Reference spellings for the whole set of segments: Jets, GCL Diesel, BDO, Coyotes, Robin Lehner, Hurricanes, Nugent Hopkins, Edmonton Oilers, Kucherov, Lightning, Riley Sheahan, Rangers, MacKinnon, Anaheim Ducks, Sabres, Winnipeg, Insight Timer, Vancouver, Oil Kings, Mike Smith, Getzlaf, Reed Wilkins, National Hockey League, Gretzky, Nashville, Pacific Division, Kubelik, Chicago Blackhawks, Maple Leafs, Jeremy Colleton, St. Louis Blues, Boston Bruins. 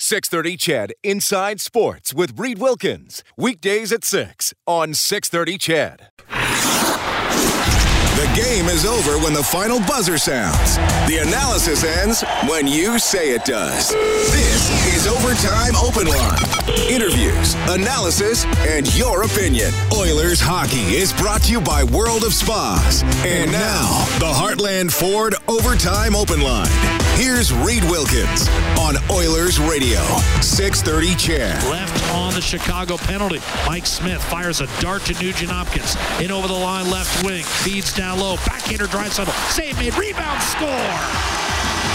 630 Chad Inside Sports with Reed Wilkins. Weekdays at 6 on 630 Chad. The game is over when the final buzzer sounds. The analysis ends when you say it does. This is Overtime Open Line. Interviews, analysis, and your opinion. Oilers hockey is brought to you by World of Spas. And now, the Heartland Ford Overtime Open Line. Here's Reed Wilkins on Oilers Radio, 630 Chad. Left on the Chicago penalty. Mike Smith fires a dart to Nugent Hopkins. In over the line, left wing. Feeds down low. Backhander Draisaitl. Save made. Rebound. Score.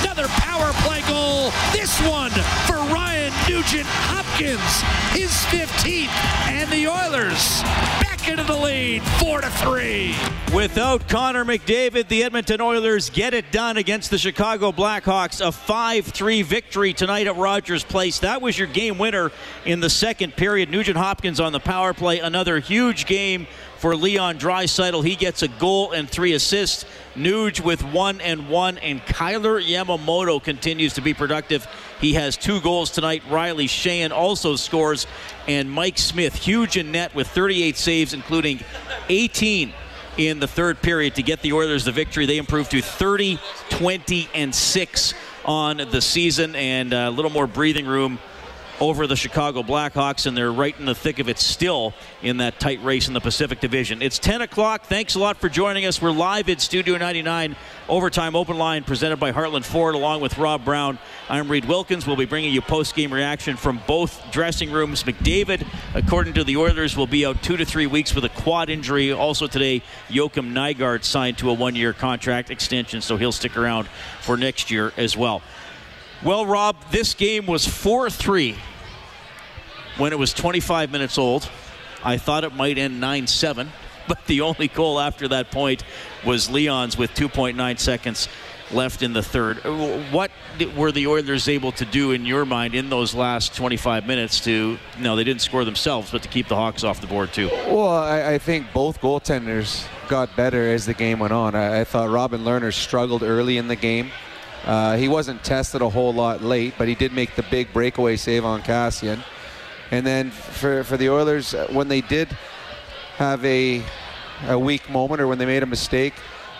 Another power play goal. This one for Ryan Nugent Hopkins. His 15th. And the Oilers back into the lead, 4-3. Without Connor McDavid, the Edmonton Oilers get it done against the Chicago Blackhawks. A 5-3 victory tonight at Rogers Place. That was your game winner in the second period. Nugent Hopkins on the power play. Another huge game for Leon Draisaitl. He gets a goal and 3 assists. Nuge with 1 and 1. And Kailer Yamamoto continues to be productive. He has 2 goals tonight. Riley Sheahan also scores. And Mike Smith, huge in net with 38 saves, including 18 in the third period to get the Oilers the victory. They improved to 30, 20, and 6 on the season. And a little more breathing room over the Chicago Blackhawks, and they're right in the thick of it still in that tight race in the Pacific Division. It's 10 o'clock. Thanks a lot for joining us. We're live at Studio 99, Overtime Open Line, presented by Heartland Ford, along with Rob Brown. I'm Reed Wilkins. We'll be bringing you post-game reaction from both dressing rooms. McDavid, according to the Oilers, will be out 2 to 3 weeks with a quad injury. Also today, Joakim Nygard signed to a 1-year contract extension, so he'll stick around for next year as well. Well, Rob, this game was 4-3 when it was 25 minutes old. I thought it might end 9-7, but the only goal after that point was Leon's with 2.9 seconds left in the third. What were the Oilers able to do, in your mind, in those last 25 minutes to, no, they didn't score themselves, but to keep the Hawks off the board too? Well, I think both goaltenders got better as the game went on. I thought Robin Lehner struggled early in the game. He wasn't tested a whole lot late, but he did make the big breakaway save on Cassian. And then for the Oilers, when they did have a weak moment or when they made a mistake,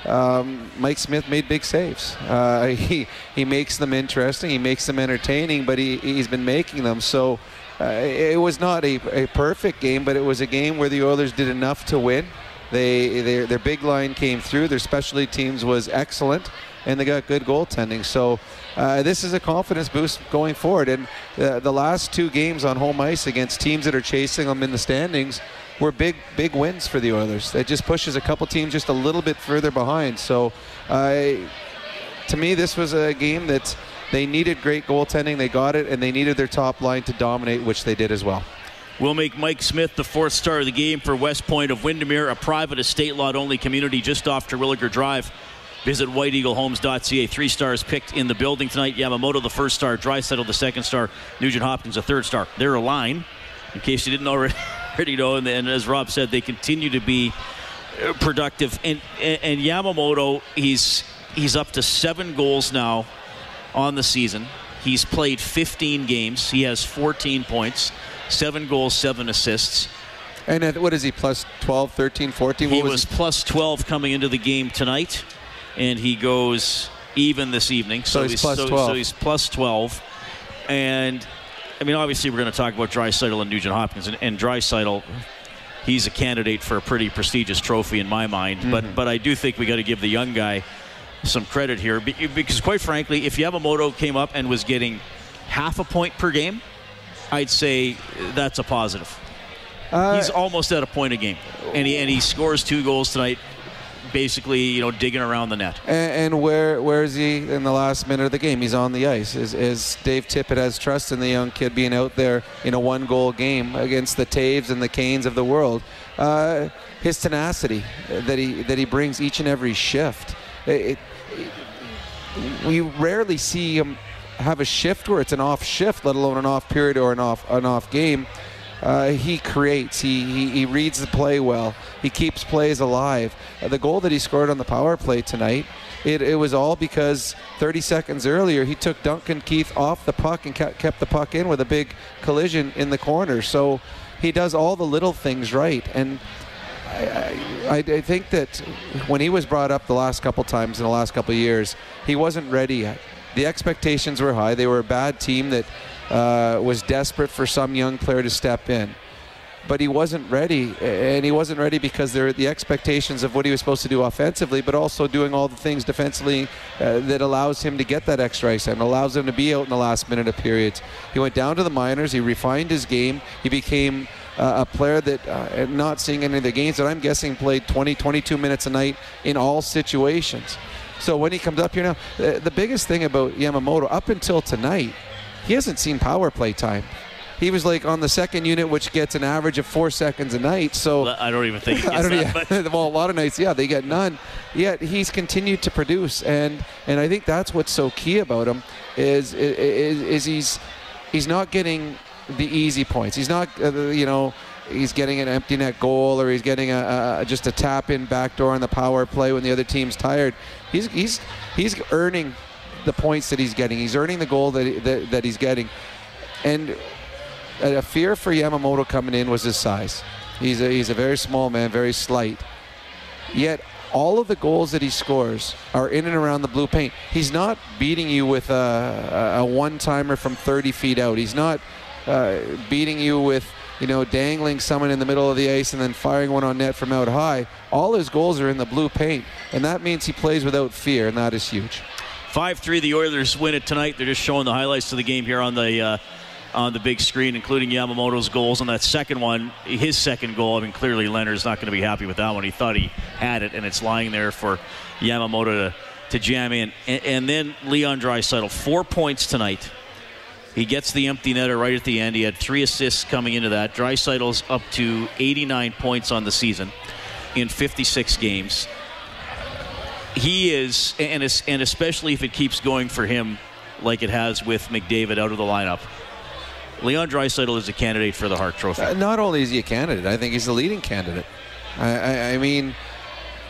Mike Smith made big saves. He makes them interesting, he makes them entertaining, but he's been making them. So it was not a perfect game, but it was a game where the Oilers did enough to win. Their big line came through, their specialty teams was excellent, and they got good goaltending. So this is a confidence boost going forward. And the last 2 games on home ice against teams that are chasing them in the standings were big wins for the Oilers. That just pushes a couple teams just a little bit further behind. So to me, this was a game that they needed great goaltending. They got it, and they needed their top line to dominate, which they did as well. We'll make Mike Smith the 4th star of the game for West Point of Windermere, a private estate lot-only community just off Terwilliger Drive. Visit whiteeaglehomes.ca. 3 stars picked in the building tonight. Yamamoto, the 1st star. Draisaitl, the 2nd star. Nugent Hopkins, the 3rd star. They're a line, in case you didn't already know. And as Rob said, they continue to be productive. And Yamamoto, he's up to 7 goals now on the season. He's played 15 games. He has 14 points, 7 goals, 7 assists. And what is he, plus 12, 13, 14? He was plus 12 coming into the game tonight. And he goes even this evening. So he's plus 12. So he's plus 12. And, I mean, obviously we're going to talk about Draisaitl and Nugent Hopkins. And Draisaitl, he's a candidate for a pretty prestigious trophy in my mind. Mm-hmm. But I do think we got to give the young guy some credit here. Because, quite frankly, if Yamamoto came up and was getting half a point per game, I'd say that's a positive. He's almost at a point a game. And he scores 2 goals tonight. basically, you know, digging around the net. And where is he in the last minute of the game? He's on the ice. Is Dave Tippett has trust in the young kid being out there in a one-goal game against the Taves and the Canes of the world? His tenacity that he brings each and every shift. We rarely see him have a shift where it's an off shift, let alone an off period or an off game. He creates. He reads the play well. He keeps plays alive. The goal that he scored on the power play tonight, it was all because 30 seconds earlier he took Duncan Keith off the puck and kept the puck in with a big collision in the corner. So he does all the little things right. And I think that when he was brought up the last couple times in the last couple years, he wasn't ready yet. The expectations were high. They were a bad team that was desperate for some young player to step in. But he wasn't ready, and he wasn't ready because there were the expectations of what he was supposed to do offensively, but also doing all the things defensively that allows him to get that extra ice and allows him to be out in the last minute of periods. He went down to the minors. He refined his game. He became a player that, not seeing any of the games, that I'm guessing played 20, 22 minutes a night in all situations. So when he comes up here now, the biggest thing about Yamamoto, up until tonight, he hasn't seen power play time. He was like on the second unit, which gets an average of 4 seconds a night. So I don't even think he gets that. Yeah, well, a lot of nights, yeah, they get none. Yet he's continued to produce, and I think that's what's so key about him is he's not getting the easy points. He's not, you know, he's getting an empty net goal or he's getting just a tap in backdoor on the power play when the other team's tired. He's earning the points that he's getting. He's earning the goal that he's getting. And a fear for Yamamoto coming in was his size. He's a very small man, very slight. Yet all of the goals that he scores are in and around the blue paint. He's not beating you with a one-timer from 30 feet out. He's not beating you with, you know, dangling someone in the middle of the ice and then firing one on net from out high. All his goals are in the blue paint, and that means he plays without fear, and that is huge. 5-3, the Oilers win it tonight. They're just showing the highlights of the game here on the big screen, including Yamamoto's goals on that second one, his second goal. I mean, clearly Leonard's not going to be happy with that one. He thought he had it, and it's lying there for Yamamoto to jam in. And then Leon Draisaitl, 4 points tonight. He gets the empty netter right at the end. He had 3 assists coming into that. Draisaitl's up to 89 points on the season in 56 games. He is, and especially if it keeps going for him like it has with McDavid out of the lineup, Leon Draisaitl is a candidate for the Hart Trophy. Not only is he a candidate, I think he's the leading candidate. I mean,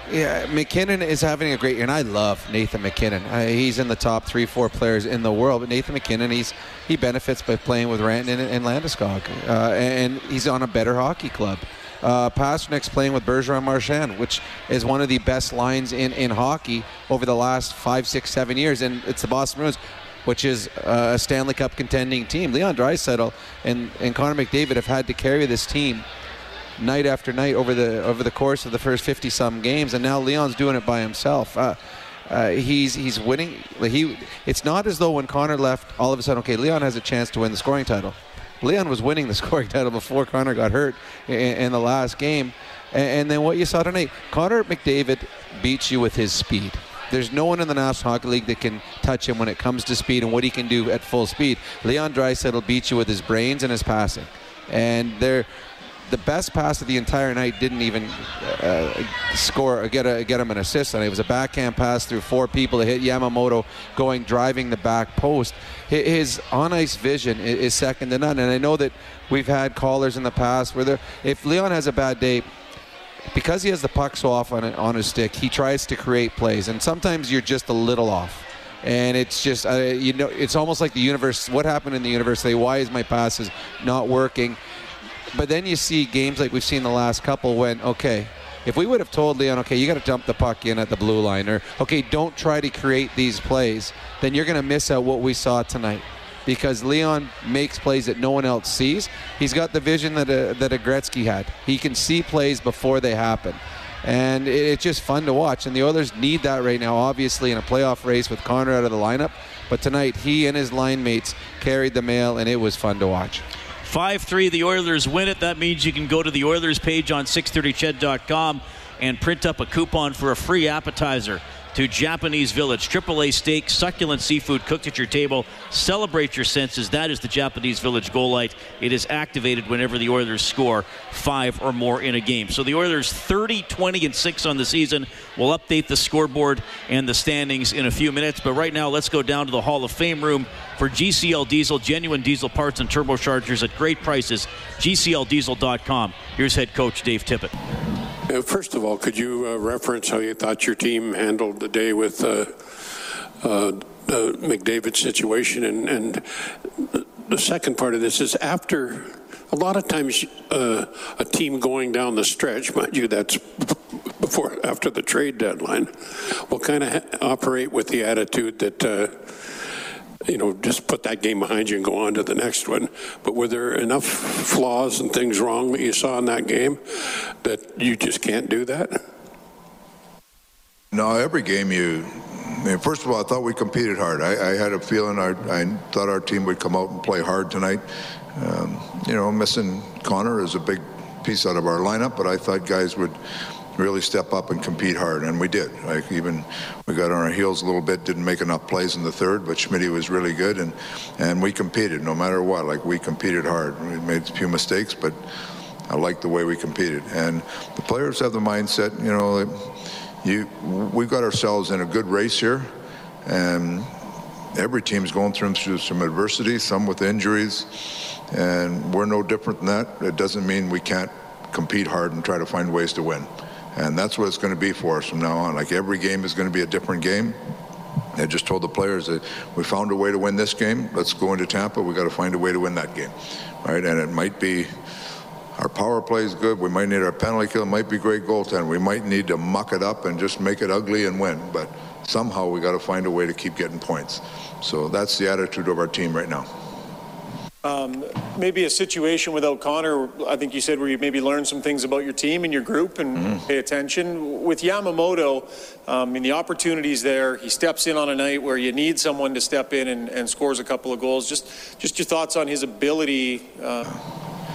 yeah, MacKinnon is having a great year, and I love Nathan MacKinnon. He's in the top 3-4 players in the world. But Nathan MacKinnon, he benefits by playing with Rantanen and Landeskog, and he's on a better hockey club. Pasternak's playing with Bergeron Marchand, which is one of the best lines in hockey over the last 5, 6, 7 years, and it's the Boston Bruins, which is a Stanley Cup contending team. Leon Draisaitl and Connor McDavid have had to carry this team night after night over the course of the first 50-some games, and now Leon's doing it by himself. He's winning. It's not as though when Connor left, all of a sudden, okay, Leon has a chance to win the scoring title. Leon was winning the scoring title before Connor got hurt in the last game. And then what you saw tonight, Connor McDavid beats you with his speed. There's no one in the National Hockey League that can touch him when it comes to speed and what he can do at full speed. Leon Draisaitl beats you with his brains and his passing. And they're... The best pass of the entire night didn't even get him an assist, and it was a backhand pass through 4 people to hit Yamamoto driving the back post. His on-ice vision is second to none, and I know that we've had callers in the past where if Leon has a bad day, because he has the puck so off on his stick, he tries to create plays, and sometimes you're just a little off. And it's just, you know, it's almost like the universe, what happened in the universe today? Why is my passes not working? But then you see games like we've seen the last couple when, okay, if we would have told Leon, okay, you got to dump the puck in at the blue line, or, okay, don't try to create these plays, then you're going to miss out what we saw tonight because Leon makes plays that no one else sees. He's got the vision that a Gretzky had. He can see plays before they happen. And it's just fun to watch. And the Oilers need that right now, obviously, in a playoff race with Connor out of the lineup. But tonight, he and his line mates carried the mail, and it was fun to watch. 5-3, the Oilers win it. That means you can go to the Oilers page on 630ched.com and print up a coupon for a free appetizer to Japanese Village. AAA steak, succulent seafood cooked at your table. Celebrate your senses. That is the Japanese Village Goal Light. It is activated whenever the Oilers score 5 or more in a game. So the Oilers 30, 20, and 6 on the season. We'll update the scoreboard and the standings in a few minutes. But right now, let's go down to the Hall of Fame room for GCL Diesel, genuine diesel parts and turbochargers at great prices. GCLDiesel.com. Here's head coach Dave Tippett. First of all, could you reference how you thought your team handled the day with the McDavid situation? And the second part of this is after a lot of times a team going down the stretch, mind you, that's before after the trade deadline, will kind of operate with the attitude that, just put that game behind you and go on to the next one. But were there enough flaws and things wrong that you saw in that game that you just can't do that? No, every game first of all, I thought we competed hard. I had a feeling I thought our team would come out and play hard tonight. Missing Connor is a big piece out of our lineup, but I thought guys would really step up and compete hard, and we did. We got on our heels a little bit, didn't make enough plays in the third, but Schmidt was really good, and we competed no matter what. We competed hard. We made a few mistakes, but I liked the way we competed. And the players have the mindset, we've got ourselves in a good race here, and every team's going through some adversity, some with injuries, and we're no different than that. It doesn't mean we can't compete hard and try to find ways to win. And that's what it's going to be for us from now on. Every game is going to be a different game. I just told the players that we found a way to win this game. Let's go into Tampa. We've got to find a way to win that game. Right? And it might be our power play is good. We might need our penalty kill. It might be great goaltending. We might need to muck it up and just make it ugly and win. But somehow we got to find a way to keep getting points. So that's the attitude of our team right now. Maybe a situation without Connor, I think you said, where you maybe learned some things about your team and your group and pay attention. With Yamamoto, the opportunities there, he steps in on a night where you need someone to step in and scores a couple of goals. Just your thoughts on his ability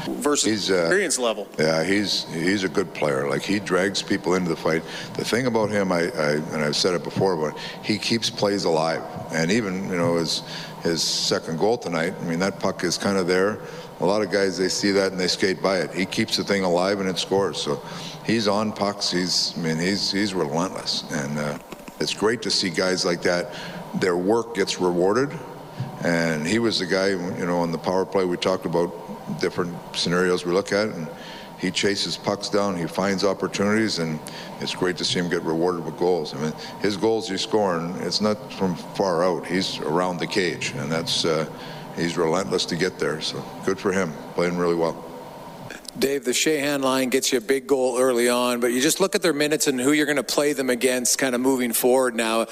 versus experience level. Yeah, he's a good player. He drags people into the fight. The thing about him, and I've said it before, but he keeps plays alive. And even, his second goal tonight, that puck is kind of there. A lot of guys, they see that and they skate by it. He keeps the thing alive and it scores. So he's on pucks. He's relentless. And it's great to see guys like that. Their work gets rewarded. And he was the guy, on the power play, we talked about different scenarios we look at. And he chases pucks down. He finds opportunities. And it's great to see him get rewarded with goals. His goals he's scoring, it's not from far out. He's around the cage, and that's he's relentless to get there. So good for him, playing really well. Dave, the Sheahan line gets you a big goal early on, but you just look at their minutes and who you're going to play them against kind of moving forward now.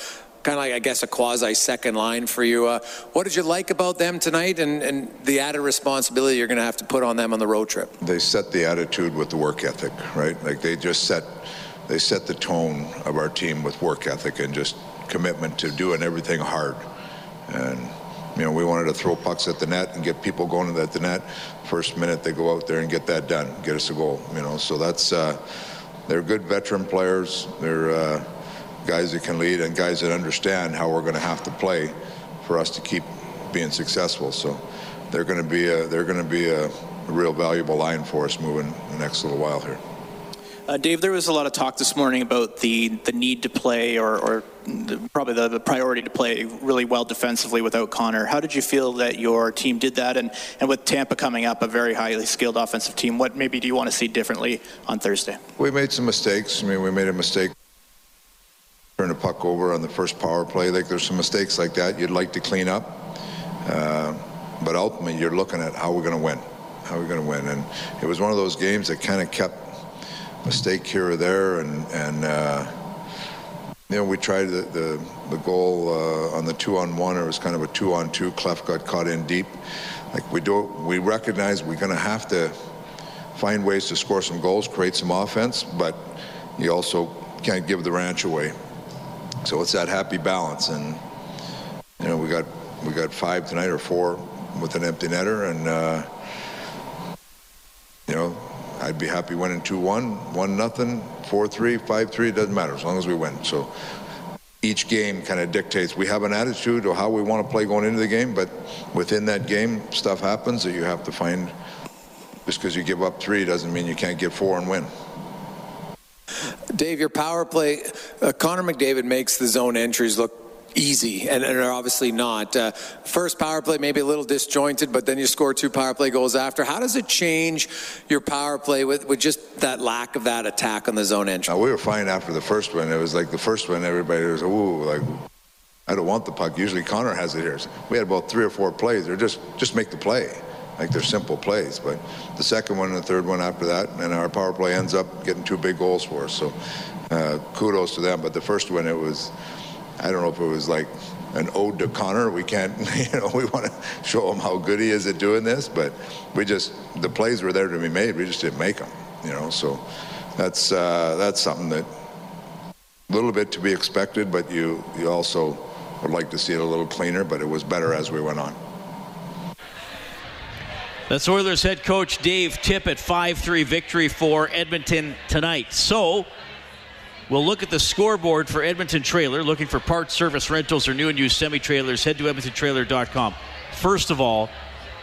Kind of like, I guess, a quasi-second line for you. What did you like about them tonight and the added responsibility you're going to have to put on them on the road trip? They set the attitude with the work ethic, right? They set the tone of our team with work ethic and just commitment to doing everything hard. And, we wanted to throw pucks at the net and get people going at the net. First minute they go out there and get that done, get us a goal, So that's, they're good veteran players. They're guys that can lead and guys that understand how we're going to have to play for us to keep being successful. So they're going to be a real valuable line for us moving the next little while here. Dave, there was a lot of talk this morning about the need to play or probably the priority to play really well defensively without Connor. How did you feel that your team did that? And with Tampa coming up, a very highly skilled offensive team, what maybe do you want to see differently on Thursday? We made some mistakes. We made a mistake. Turn the puck over on the first power play. There's some mistakes like that you'd like to clean up. But ultimately, you're looking at how we're going to win. And it was one of those games that kind of kept mistake here or there, and we tried the goal on the 2-on-1. It was kind of a 2-on-2. Clef got caught in deep. We recognize we're going to have to find ways to score some goals, create some offense, but you also can't give the ranch away. So it's that happy balance, and we got 5 tonight or 4 with an empty netter, and I'd be happy winning 2-1, 1-0, 4-3, 5-3, doesn't matter as long as we win. So each game kind of dictates. We have an attitude of how we want to play going into the game, but within that game, stuff happens that you have to find. Just because you give up 3 doesn't mean you can't get 4 and win. Dave, your power play, Connor McDavid makes the zone entries look easy, and obviously not. First power play maybe a little disjointed, but then you score 2 power play goals after. How does it change your power play with just that lack of that attack on the zone entry? Now, we were fine after the first one. It was like the first one, everybody was, ooh, like, I don't want the puck. Usually Connor has it here. So we had about 3 or 4 plays. They're just make the play. Like, they're simple plays, but the second one and the third one after that, and our power play ends up getting 2 big goals for us. So kudos to them. But the first one, it was, I don't know if it was like an ode to Connor. We can't, you know, we want to show him how good he is at doing this, but we just, the plays were there to be made. We just didn't make them, you know. So that's something that a little bit to be expected, but you also would like to see it a little cleaner. But it was better as we went on. That's Oilers head coach Dave Tippett, 5-3 victory for Edmonton tonight. So, we'll look at the scoreboard for Edmonton Trailer. Looking for parts, service, rentals, or new and used semi-trailers, head to edmontontrailer.com. First of all,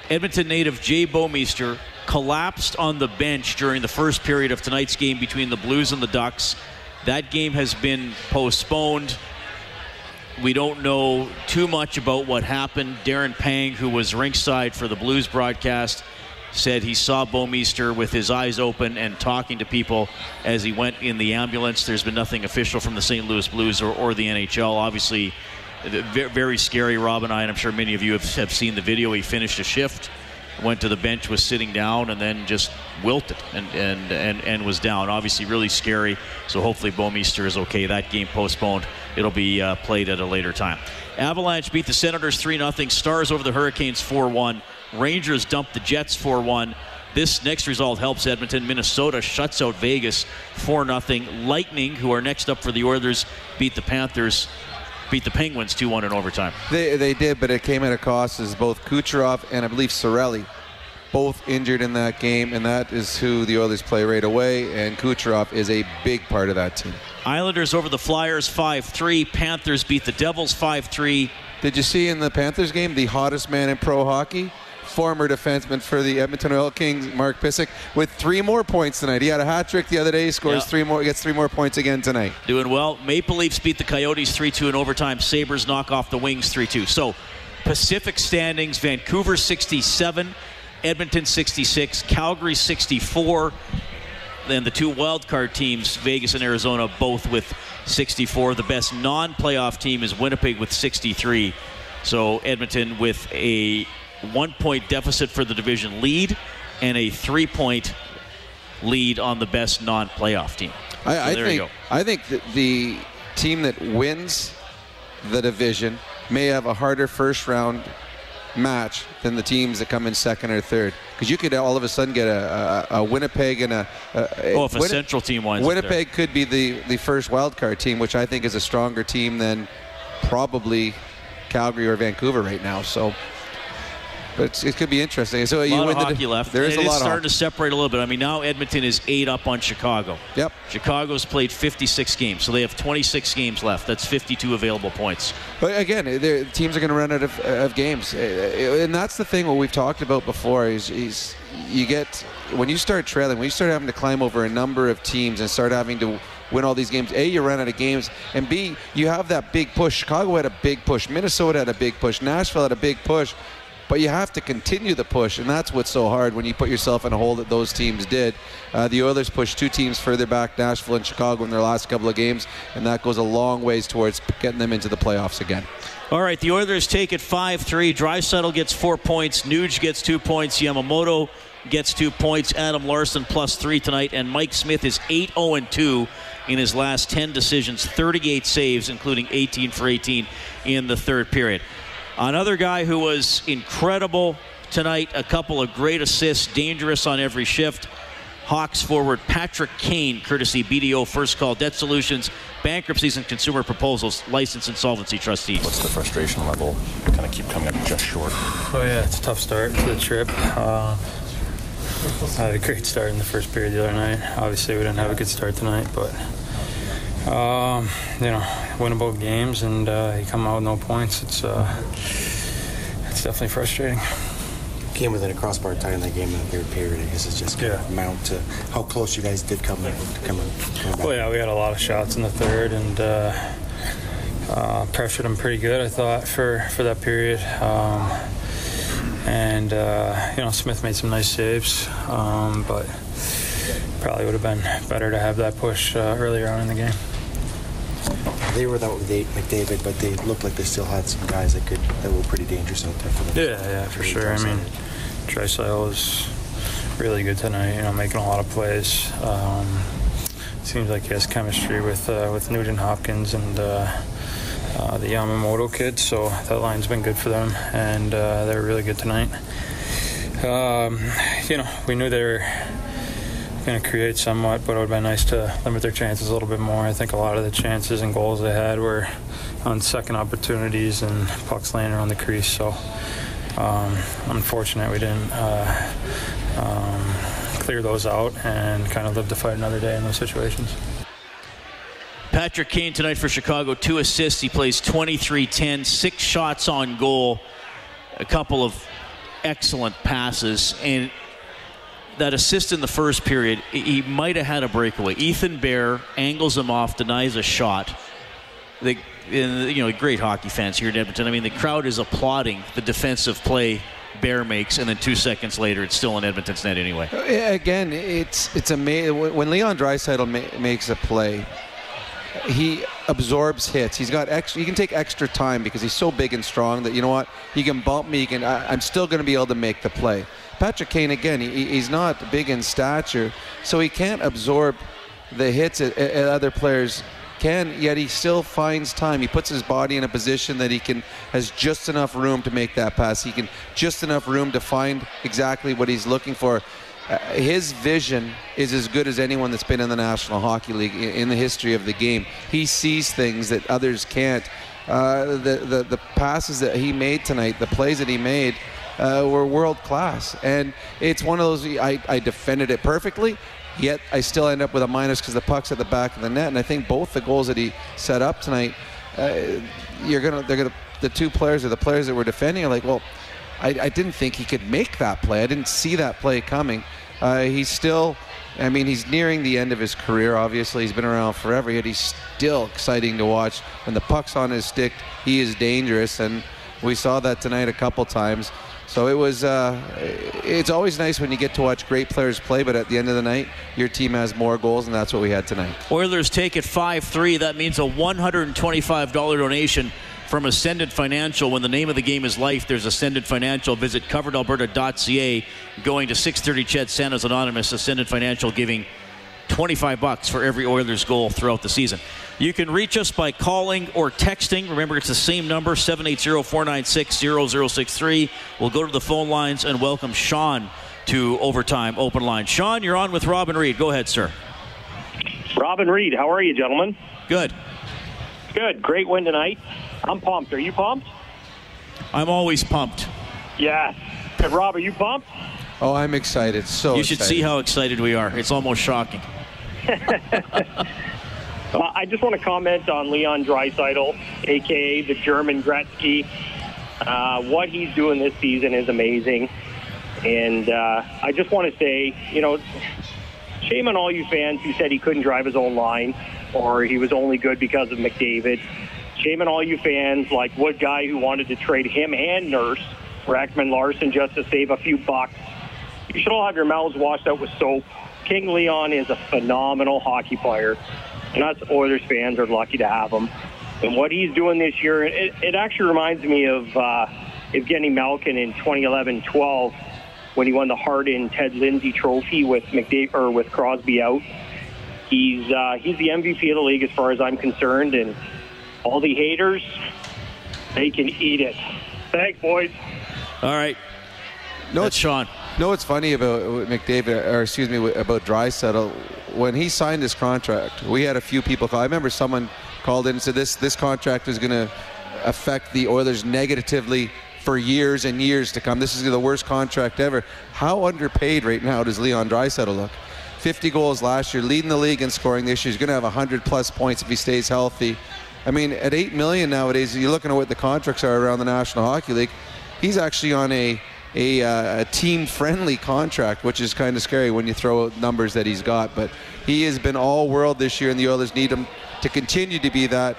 Edmonton native Jay Bouwmeester collapsed on the bench during the first period of tonight's game between the Blues and the Ducks. That game has been postponed. We don't know too much about what happened. Darren Pang, who was ringside for the Blues broadcast, said he saw Bouwmeester with his eyes open and talking to people as he went in the ambulance. There's been nothing official from the St. Louis Blues or the NHL. Obviously, very scary, Rob and I, and I'm sure many of you have seen the video. He finished a shift, went to the bench, was sitting down, and then just wilted and was down. Obviously, really scary. So hopefully Bouwmeester is okay. That game postponed. It'll be played at a later time. Avalanche beat the Senators 3-0. Stars over the Hurricanes 4-1. Rangers dumped the Jets 4-1. This next result helps Edmonton. Minnesota shuts out Vegas 4-0. Lightning, who are next up for the Oilers, beat the Penguins 2-1 in overtime. They did, but it came at a cost, as both Kucherov and I believe Sorelli both injured in that game, and that is who the Oilers play right away, and Kucherov is a big part of that team. Islanders over the Flyers 5-3. Panthers beat the Devils 5-3. Did you see in the Panthers game the hottest man in pro hockey? Former defenseman for the Edmonton Oil Kings, Mark Pysyk, with 3 more points tonight. He had a hat trick the other day, scores 3 more, gets 3 more points again tonight. Doing well. Maple Leafs beat the Coyotes 3-2 in overtime. Sabres knock off the Wings 3-2. So, Pacific standings, Vancouver 67, Edmonton 66, Calgary 64, and the 2 wildcard teams, Vegas and Arizona, both with 64. The best non-playoff team is Winnipeg with 63. So, Edmonton with a 1-point deficit for the division lead and a 3-point lead on the best non-playoff team. I think that the team that wins the division may have a harder first-round match than the teams that come in second or third, because you could all of a sudden get a Winnipeg and a Central team wins. Winnipeg could be the first wildcard team, which I think is a stronger team than probably Calgary or Vancouver right now. So. But it could be interesting. So you win the hockey left. There is a lot of hockey. It is starting to separate a little bit. I mean, now Edmonton is 8 up on Chicago. Yep. Chicago's played 56 games, so they have 26 games left. That's 52 available points. But again, teams are going to run out of games, and that's the thing. What we've talked about before is you get when you start trailing, when you start having to climb over a number of teams and start having to win all these games. A, you run out of games, and B, you have that big push. Chicago had a big push. Minnesota had a big push. Nashville had a big push. But you have to continue the push, and that's what's so hard when you put yourself in a hole that those teams did. The Oilers pushed 2 teams further back, Nashville and Chicago, in their last couple of games, and that goes a long ways towards getting them into the playoffs again. All right, the Oilers take it 5-3. Draisaitl gets 4 points. Nuge gets 2 points. Yamamoto gets 2 points. Adam Larson +3 tonight, and Mike Smith is 8-0-2 in his last 10 decisions, 38 saves, including 18 for 18 in the third period. Another guy who was incredible tonight, a couple of great assists, dangerous on every shift. Hawks forward Patrick Kane, courtesy BDO First Call Debt Solutions, Bankruptcies and Consumer Proposals, Licensed Insolvency Trustee. What's the frustration level? Kind of keep coming up just short. Oh yeah, it's a tough start to the trip. I had a great start in the first period the other night. Obviously, we didn't have a good start tonight, but winnable games, and you come out with no points. It's definitely frustrating. Came within a crossbar tie in that game in the third period. I guess it's just amount to how close you guys did come out. Well, yeah, we had a lot of shots in the third, and pressured them pretty good, I thought, for that period. Smith made some nice saves, but probably would have been better to have that push earlier on in the game. They were without McDavid, but they looked like they still had some guys that were pretty dangerous out there for them. Yeah, for sure. I mean, Draisaitl was really good tonight, making a lot of plays. It seems like he has chemistry with Nugent Hopkins and the Yamamoto kid, so that line's been good for them, and they were really good tonight. We knew they were going to create somewhat, but it would have been nice to limit their chances a little bit more. I think a lot of the chances and goals they had were on second opportunities and pucks landing on the crease, so unfortunate we didn't clear those out and kind of live to fight another day in those situations. Patrick Kane tonight for Chicago, 2 assists. He plays 23-10, 6 shots on goal, a couple of excellent passes, and that assist in the first period, he might have had a breakaway. Ethan Bear angles him off, denies a shot. Great hockey fans here in Edmonton. I mean, the crowd is applauding the defensive play Bear makes, and then 2 seconds later, it's still in Edmonton's net anyway. Again, it's amazing. When Leon Draisaitl makes a play, he absorbs hits. He's got he can take extra time because he's so big and strong that, he can bump me. I'm still going to be able to make the play. Patrick Kane, again, he's not big in stature, so he can't absorb the hits that other players can, yet he still finds time. He puts his body in a position that has just enough room to make that pass. He can just enough room to find exactly what he's looking for. His vision is as good as anyone that's been in the National Hockey League in the history of the game. He sees things that others can't. The passes that he made tonight, the plays that he made, were world class, and it's one of those. I defended it perfectly, yet I still end up with a minus because the puck's at the back of the net. And I think both the goals that he set up tonight, the two players or the players that were defending are like, well, I didn't think he could make that play. I didn't see that play coming. He's nearing the end of his career. Obviously, he's been around forever, yet he's still exciting to watch. When the puck's on his stick, he is dangerous, and we saw that tonight a couple times. So it was. It's always nice when you get to watch great players play, but at the end of the night, your team has more goals, and that's what we had tonight. Oilers take it 5-3. That means a $125 donation from Ascendant Financial. When the name of the game is life, there's Ascendant Financial. Visit coveredalberta.ca. Going to 630 Chet Santa's Anonymous. Ascendant Financial giving $25 for every Oilers goal throughout the season. You can reach us by calling or texting. Remember, it's the same number, 780-496-0063. We'll go to the phone lines and welcome Sean to Overtime Open Line. Sean, you're on with Robin Reed. Go ahead, sir. Robin Reed, how are you, gentlemen? Good. Great win tonight. I'm pumped. Are you pumped? I'm always pumped. Yeah. Hey, Rob, are you pumped? Oh, I'm excited. You should see how excited we are. It's almost shocking. I just want to comment on Leon Draisaitl, a.k.a. the German Gretzky. What he's doing this season is amazing. And I just want to say, shame on all you fans who said he couldn't drive his own line or he was only good because of McDavid. Shame on all you fans like Wood Guy who wanted to trade him and Nurse for Ekman Larson just to save a few bucks. You should all have your mouths washed out with soap. King Leon is a phenomenal hockey player, and us Oilers fans are lucky to have him. And what he's doing this year, it actually reminds me of Evgeny Malkin in 2011-12 when he won the Hart-Ted Lindsay Trophy with McDavid or with Crosby out. He's the MVP of the league as far as I'm concerned, and all the haters, they can eat it. Thanks, boys. All right. No, it's Sean. No, what's funny about about Draisaitl, when he signed his contract, we had a few people call. I remember someone called in and said this contract is going to affect the Oilers negatively for years and years to come. This is the worst contract ever. How underpaid right now does Leon Draisaitl look? 50 goals last year, leading the league in scoring this year. He's going to have 100-plus points if he stays healthy. I mean, at $8 million nowadays, you're looking at what the contracts are around the National Hockey League. He's actually on a team-friendly contract, which is kind of scary when you throw out numbers that he's got. But he has been all-world this year, and the Oilers need him to continue to be that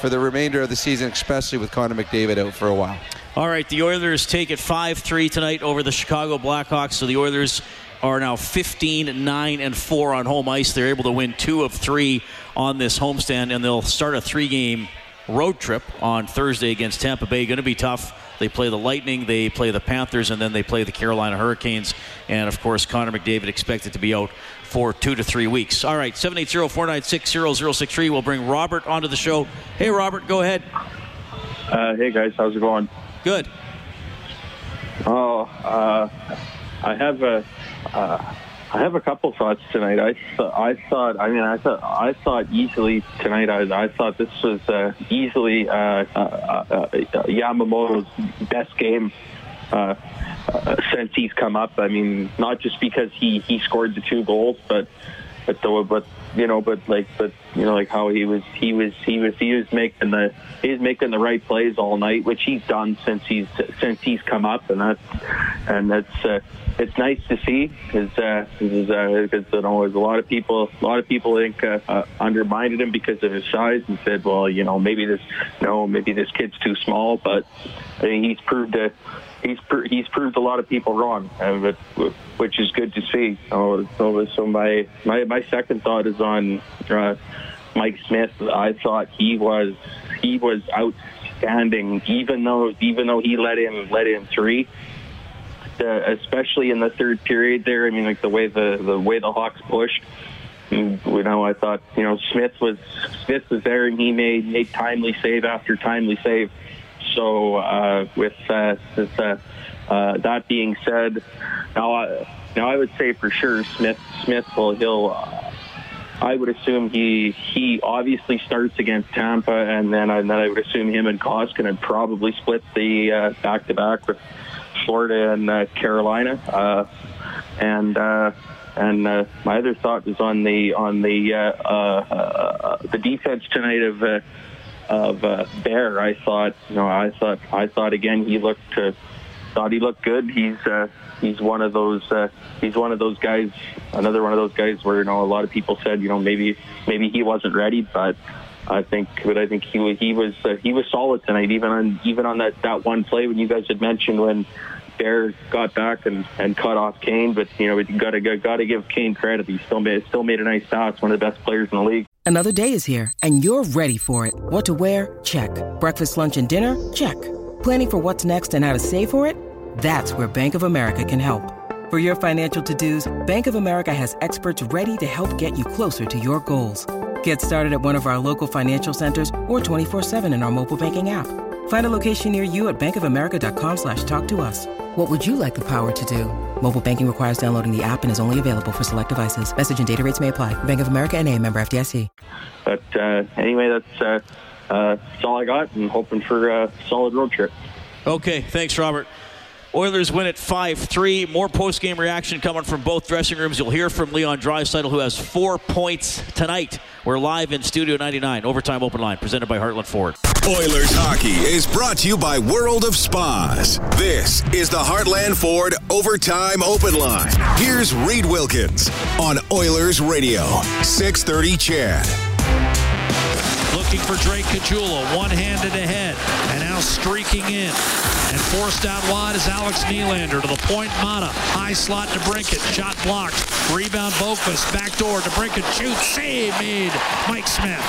for the remainder of the season, especially with Connor McDavid out for a while. All right, the Oilers take it 5-3 tonight over the Chicago Blackhawks, so the Oilers are now 15-9-4 on home ice. They're able to win 2 of 3 on this homestand, and they'll start a 3-game road trip on Thursday against Tampa Bay. Going to be tough. They play the Lightning, they play the Panthers, and then they play the Carolina Hurricanes. And, of course, Connor McDavid expected to be out for 2 to 3 weeks. All right, 780-496-0063. We'll bring Robert onto the show. Hey, Robert, go ahead. Hey, guys. How's it going? Good. Oh, I have a couple thoughts tonight. I thought easily tonight. I thought this was easily Yamamoto's best game since he's come up. I mean, not just because he scored the 2 goals, but how he was making the right plays all night, which he's done since he's come up, and that's it's nice to see because a lot of people think undermined him because of his size and said, well, you know, maybe this kid's too small, but I think he's proved a lot of people wrong, which is good to see. So my second thought is on Mike Smith. I thought he was outstanding, even though he let in 3, especially in the third period there. I mean, like the way the Hawks pushed. You know, I thought, you know, Smith was there, and he made timely save after timely save. So with that being said, now I would say for sure Smith will I would assume he obviously starts against Tampa, and then I would assume him and Koskinen probably split the back to back with Florida and Carolina. And my other thought was on the defense tonight of Bear. I thought again he looked good. He's one of those guys, another one of those guys where, you know, a lot of people said, you know, maybe he wasn't ready, but I think he was solid tonight, even on that one play when you guys had mentioned when Bear got back and cut off Kane. But, you know, got to give Kane credit. He still made a nice pass. One of the best players in the league. Another day is here, and you're ready for it. What to wear? Check. Breakfast, lunch, and dinner? Check. Planning for what's next and how to save for it? That's where Bank of America can help. For your financial to-dos, Bank of America has experts ready to help get you closer to your goals. Get started at one of our local financial centers or 24/7 in our mobile banking app. Find a location near you at bankofamerica.com/talktous. What would you like the power to do? Mobile banking requires downloading the app and is only available for select devices. Message and data rates may apply. Bank of America N.A., member FDIC. But anyway, that's all I got, and hoping for a solid road trip. Okay, thanks, Robert. Oilers win at 5-3. More post-game reaction coming from both dressing rooms. You'll hear from Leon Draisaitl, who has 4 points tonight. We're live in Studio 99, Overtime Open Line, presented by Heartland Ford. Oilers hockey is brought to you by World of Spas. This is the Heartland Ford Overtime Open Line. Here's Reed Wilkins on Oilers Radio, 630 Chad. Looking for Drake Caggiula, one-handed ahead, and now streaking in. And forced out wide is Alex Nylander to the point. Mata, high slot to Brinkett, shot blocked. Rebound Boakvist, backdoor to Brinkett, shoots, save made, Mike Smith.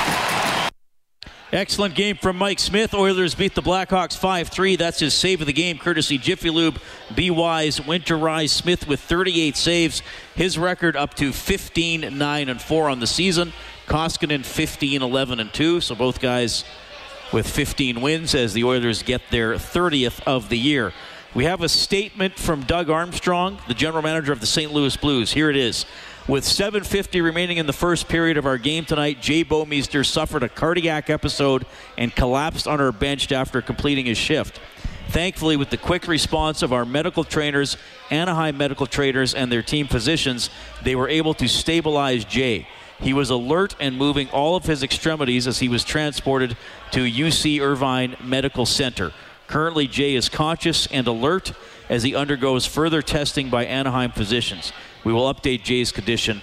Excellent game from Mike Smith. Oilers beat the Blackhawks 5-3. That's his save of the game, courtesy Jiffy Lube. Be wise, winterize. Smith with 38 saves. His record up to 15-9-4 on the season. Koskinen 15-11-2, so both guys with 15 wins as the Oilers get their 30th of the year. We have a statement from Doug Armstrong, the general manager of the St. Louis Blues. Here it is. With 7:50 remaining in the first period of our game tonight, Jay Bouwmeester suffered a cardiac episode and collapsed on our bench after completing his shift. Thankfully, with the quick response of our medical trainers, Anaheim medical trainers, and their team physicians, they were able to stabilize Jay. He was alert and moving all of his extremities as he was transported to UC Irvine Medical Center. Currently, Jay is conscious and alert as he undergoes further testing by Anaheim physicians. We will update Jay's condition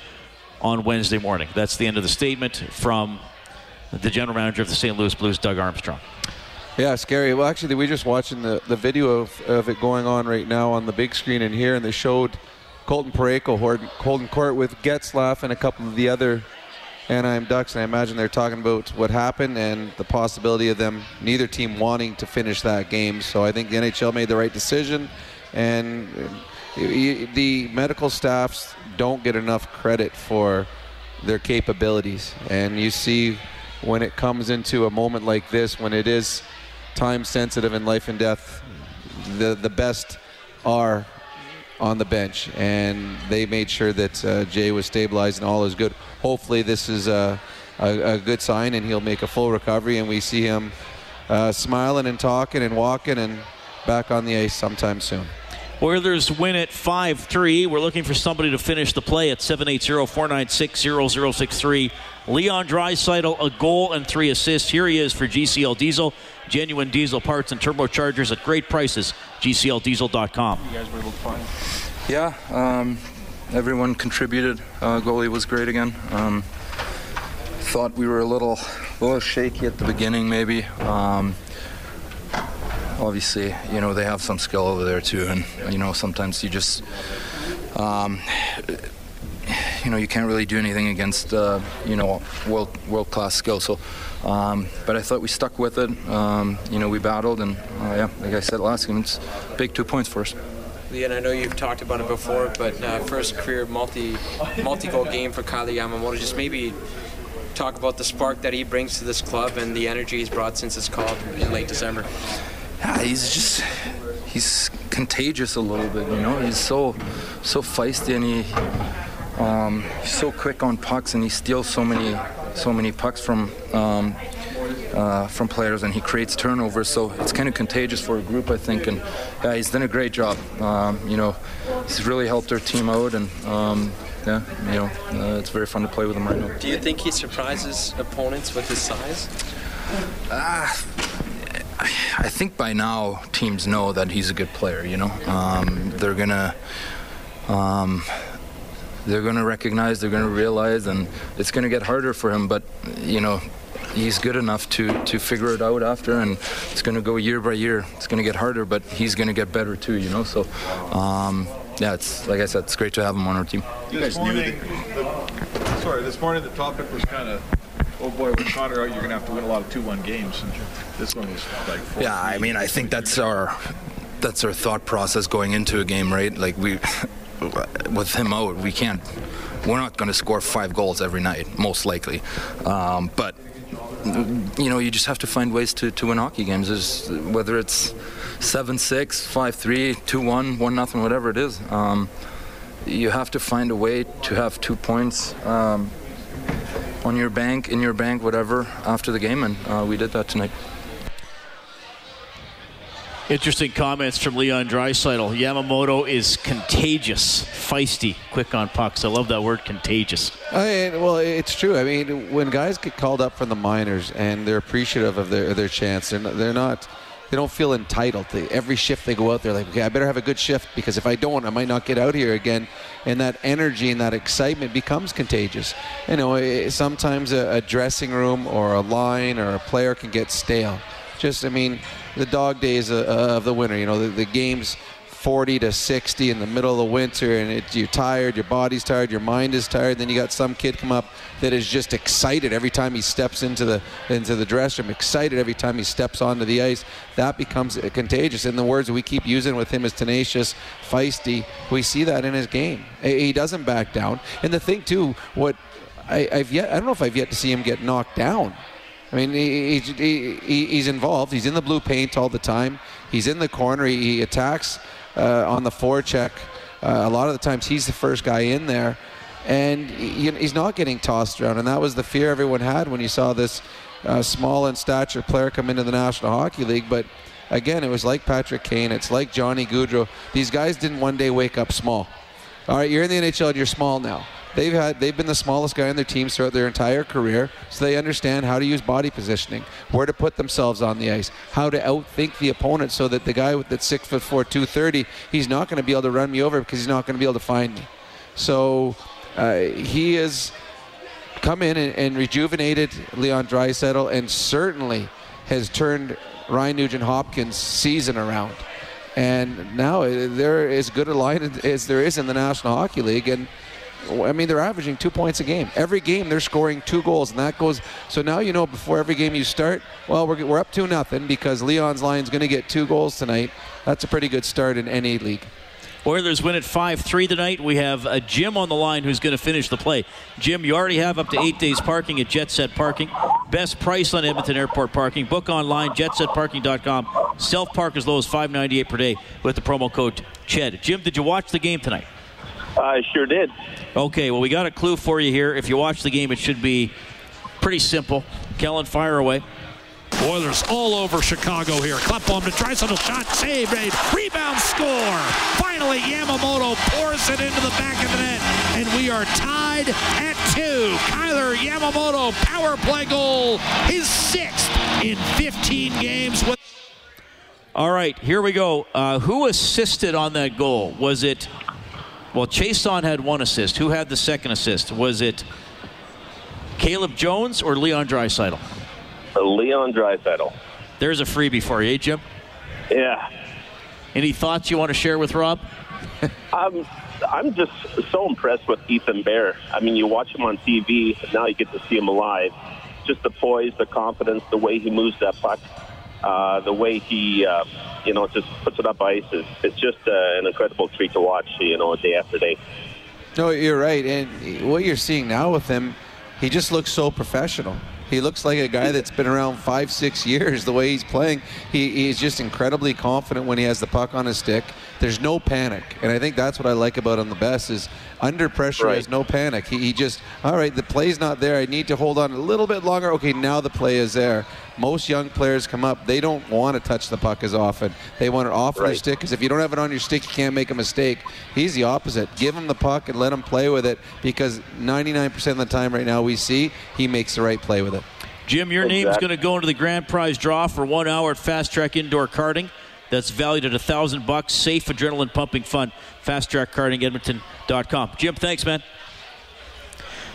on Wednesday morning. That's the end of the statement from the general manager of the St. Louis Blues, Doug Armstrong. Yeah, scary. Well, actually, we're just watching the video of it going on right now on the big screen in here, and they showed Colton Parayko holding court with Getzlaf and a couple of the other Anaheim Ducks, and I imagine they're talking about what happened and the possibility of them, neither team wanting to finish that game. So I think the NHL made the right decision, and the medical staffs don't get enough credit for their capabilities. And you see when it comes into a moment like this, when it is time sensitive and life and death, the best are on the bench, and they made sure that Jay was stabilized and all is good. Hopefully this is a good sign and he'll make a full recovery, and we see him smiling and talking and walking and back on the ice sometime soon. Oilers win at 5-3. We're looking for somebody to finish the play at 780-496-0063. Leon Draisaitl, a goal and 3 assists. Here he is for GCL Diesel. Genuine diesel parts and turbochargers at great prices. GCLDiesel.com. You guys were able to find it? Yeah, everyone contributed. Goalie was great again. Thought we were a little shaky at the beginning maybe. Obviously, you know, they have some skill over there too, and you know, sometimes you just you know, you can't really do anything against you know, world-class skill. So but I thought we stuck with it. You know, we battled, and yeah, like I said last game, it's big 2 points for us. Leon, I know you've talked about it before, but first career multi-goal game for Kailer Yamamoto. Just maybe talk about the spark that he brings to this club and the energy he's brought since his call in late December. Yeah, he's contagious a little bit, you know. He's so feisty, and he he's so quick on pucks, and he steals so many pucks from players, and he creates turnovers. So it's kind of contagious for a group, I think. And yeah, he's done a great job. You know, he's really helped our team out, and yeah, you know, it's very fun to play with him right now. Do you think he surprises opponents with his size? I think by now teams know that he's a good player. You know, they're gonna recognize, they're gonna realize, and it's gonna get harder for him. But you know, he's good enough to figure it out after, and it's gonna go year by year. It's gonna get harder, but he's gonna get better too. You know, so yeah, it's like I said, it's great to have him on our team. You guys knew that. Sorry, this morning the topic was kind of, oh boy, with Connor out, you're going to have to win a lot of 2-1 games. And this one was like 4-3. Yeah, I mean, I think that's our thought process going into a game, right? Like with him out, we're not going to score 5 goals every night, most likely. But you know, you just have to find ways to win hockey games. There's, whether it's 7-6, 5-3, 2-1, 1-0, whatever it is, you have to find a way to have 2 points. On your bank, in your bank, whatever, after the game, and we did that tonight. Interesting comments from Leon Draisaitl. Yamamoto is contagious, feisty, quick on pucks. I love that word, contagious. Well, it's true. I mean, when guys get called up from the minors and they're appreciative of their chance, they don't feel entitled. Every shift they go out, they're like, okay, I better have a good shift, because if I don't, I might not get out here again. And that energy and that excitement becomes contagious. You know, sometimes a dressing room or a line or a player can get stale. Just, I mean, the dog days of the winter, you know, the game's 40 to 60 in the middle of the winter, and you're tired, your body's tired, your mind is tired. Then you got some kid come up that is just excited every time he steps into the dressing room, excited every time he steps onto the ice. That becomes contagious. And the words we keep using with him is tenacious, feisty. We see that in his game. He doesn't back down. And the thing too, I don't know if I've yet to see him get knocked down. I mean, he's involved. He's in the blue paint all the time. He's in the corner. He attacks. On the forecheck, a lot of the times he's the first guy in there, and he's not getting tossed around, and that was the fear everyone had when you saw this small in stature player come into the National Hockey League. But again, it was like Patrick Kane. It's like Johnny Gaudreau. These guys didn't one day wake up small. All right, you're in the NHL and you're small now. They've been the smallest guy on their teams throughout their entire career, so they understand how to use body positioning, where to put themselves on the ice, how to outthink the opponent so that the guy that's 6 foot 4, 230, he's not going to be able to run me over because he's not going to be able to find me. So he has come in and rejuvenated Leon Draisaitl, and certainly has turned Ryan Nugent-Hopkins' season around. And now they're as good a line as there is in the National Hockey League, and I mean, they're averaging 2 points a game. Every game, they're scoring 2 goals, and that goes. So now you know before every game you start, well, we're up 2-0 because Leon's line's going to get 2 goals tonight. That's a pretty good start in any league. Oilers win at 5-3 tonight. We have Jim on the line who's going to finish the play. Jim, you already have up to 8 days parking at Jet Set Parking. Best price on Edmonton Airport parking. Book online, jetsetparking.com. Self-park as low as $5.98 per day with the promo code CHED. Jim, did you watch the game tonight? I sure did. Okay, well, we got a clue for you here. If you watch the game, it should be pretty simple. Kellen, fire away. Oilers all over Chicago here. Klefbom to Draisaitl, shot, save, made, rebound, score. Finally, Yamamoto pours it into the back of the net, and we are tied at 2. Kailer Yamamoto, power play goal, his 6th in 15 games. All right, here we go. Who assisted on that goal? Was it... Well, Chiasson had 1 assist. Who had the 2nd assist? Was it Caleb Jones or Leon Draisaitl? Leon Draisaitl. There's a freebie for you, eh, Jim? Yeah. Any thoughts you want to share with Rob? I'm just so impressed with Ethan Bear. I mean, you watch him on TV, and now you get to see him live. Just the poise, the confidence, the way he moves that puck, the way he... just puts it up ice. It's just an incredible treat to watch, day after day. No, you're right. And what you're seeing now with him, he just looks so professional. He looks like a guy that's been around 5-6 years, the way he's playing. He's just incredibly confident when he has the puck on his stick. There's no panic. And I think that's what I like about him the best is under pressure is no panic. He just, all right, the play's not there. I need to hold on a little bit longer. Okay, now the play is there. Most young players come up. They don't want to touch the puck as often. They want it off their stick because if you don't have it on your stick, you can't make a mistake. He's the opposite. Give him the puck and let him play with it because 99% of the time right now we see he makes the right play with it. Jim, your name's going to go into the grand prize draw for 1 hour at Fast Track Indoor Karting. That's valued at $1,000. Safe adrenaline pumping fun. Fast Track Karting, Edmonton.com. Jim, thanks, man.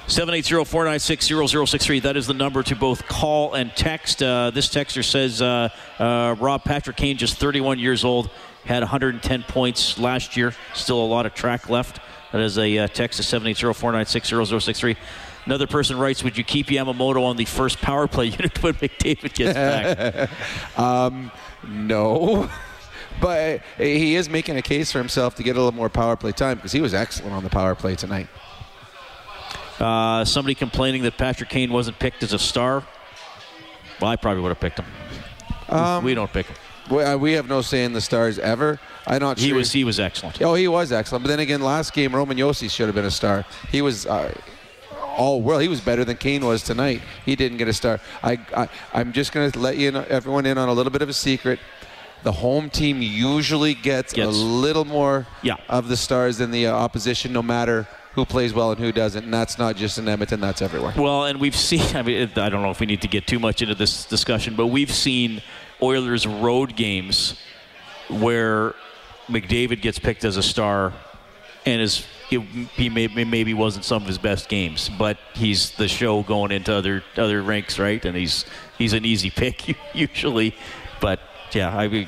780-496-0063. That is the number to both call and text. This texter says, Rob, Patrick Kane, just 31 years old, had 110 points last year. Still a lot of track left. That is a text to 780-496-0063. Another person writes, would you keep Yamamoto on the first power play unit when McDavid gets back? No. But he is making a case for himself to get a little more power play time because he was excellent on the power play tonight. Somebody complaining that Patrick Kane wasn't picked as a star. Well, I probably would have picked him. We don't pick him. We have no say in the Stars ever. I'm not sure. He was excellent. Oh, he was excellent. But then again, last game, Roman Josi should have been a star. He was all world. He was better than Kane was tonight. He didn't get a star. I'm just going to let everyone in on a little bit of a secret. The home team usually gets a little more of the Stars than the opposition, no matter who plays well and who doesn't, and that's not just in Edmonton, that's everywhere. Well, and we've seen, I don't know if we need to get too much into this discussion, but we've seen Oilers road games where McDavid gets picked as a star and he maybe wasn't some of his best games, but he's the show going into other ranks, right? And he's an easy pick usually, but yeah, I mean,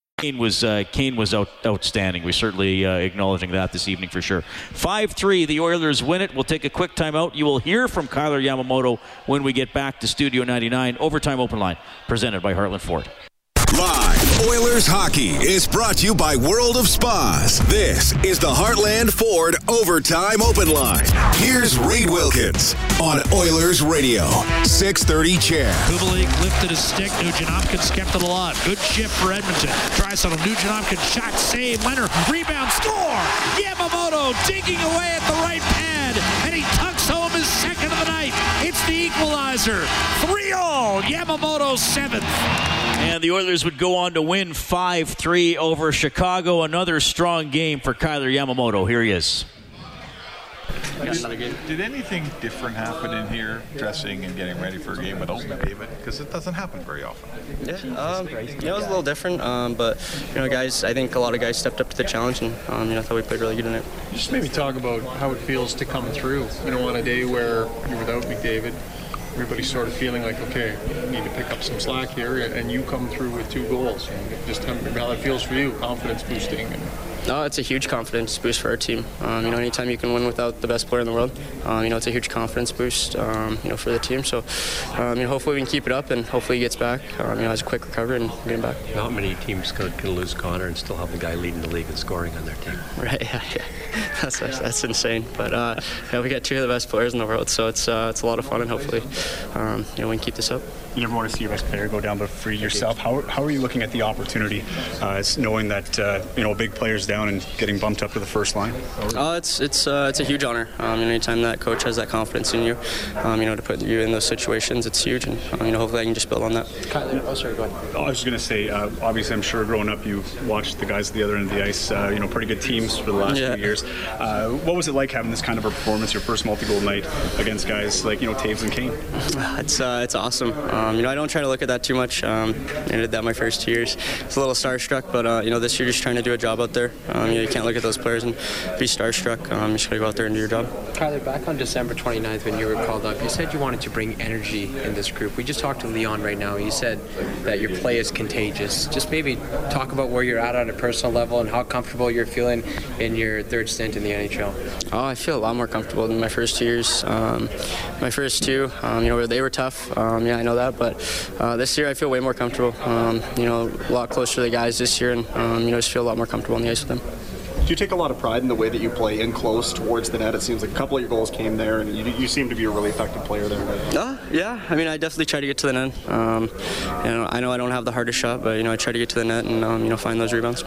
Kane was outstanding. We're certainly acknowledging that this evening for sure. 5-3, the Oilers win it. We'll take a quick timeout. You will hear from Kailer Yamamoto when we get back to Studio 99. Overtime Open Line, presented by Heartland Ford. Live Oilers hockey is brought to you by World of Spas. This is the Heartland Ford Overtime Open Line. Here's Reed Wilkins on Oilers Radio, 630 Chad. Kubelik lifted his stick. Nugent Hopkins kept it alive. Good shift for Edmonton. Draisaitl. Nugent Hopkins shot, save, Leonard, rebound, score! Yamamoto digging away at the right pad, and he tucks home his second of the night. It's the equalizer. 3-all. Yamamoto seventh. And the Oilers would go on to win 5-3 over Chicago. Another strong game for Kailer Yamamoto. Here he is. Did anything different happen in here, dressing and getting ready for a game without McDavid? Because it doesn't happen very often. Yeah, it was a little different, but guys, I think a lot of guys stepped up to the challenge, and I thought we played really good in it. Just maybe talk about how it feels to come through, on a day where you're without McDavid. Everybody's sort of feeling like, okay, we need to pick up some slack here, and you come through with two goals. And just how it feels for you, confidence boosting. No, it's a huge confidence boost for our team. Anytime you can win without the best player in the world, it's a huge confidence boost, for the team. So, hopefully we can keep it up, and hopefully he gets back. Has a quick recovery and get him back. Not many teams can lose Connor and still have the guy leading the league in scoring on their team. Right, yeah. That's insane. But we got two of the best players in the world, so it's a lot of fun, and hopefully we can keep this up. You never want to see your best player go down, but for yourself, how are you looking at the opportunity, knowing that a big player's down and getting bumped up to the first line? It's a huge honor. Anytime that coach has that confidence in you, to put you in those situations, it's huge, and hopefully I can just build on that. Go ahead. I was just going to say, obviously, I'm sure growing up you watched the guys at the other end of the ice, pretty good teams for the last few years. What was it like having this kind of a performance, your first multi-goal night against guys like Taves and Kane? It's awesome. I don't try to look at that too much. I did that my first 2 years. It's a little starstruck, but this year just trying to do a job out there. You can't look at those players and be starstruck. You just got to go out there and do your job. Kyler, back on December 29th when you were called up, you said you wanted to bring energy in this group. We just talked to Leon right now. He said that your play is contagious. Just maybe talk about where you're at on a personal level and how comfortable you're feeling in your third stint in the NHL. Oh, I feel a lot more comfortable than my first 2 years. My first two, they were tough. I know that, but this year I feel way more comfortable. A lot closer to the guys this year, and just feel a lot more comfortable on the ice with them. Do you take a lot of pride in the way that you play in close towards the net? It seems like a couple of your goals came there, and you seem to be a really effective player there. Yeah. I definitely try to get to the net. I know I don't have the hardest shot, but I try to get to the net and find those rebounds.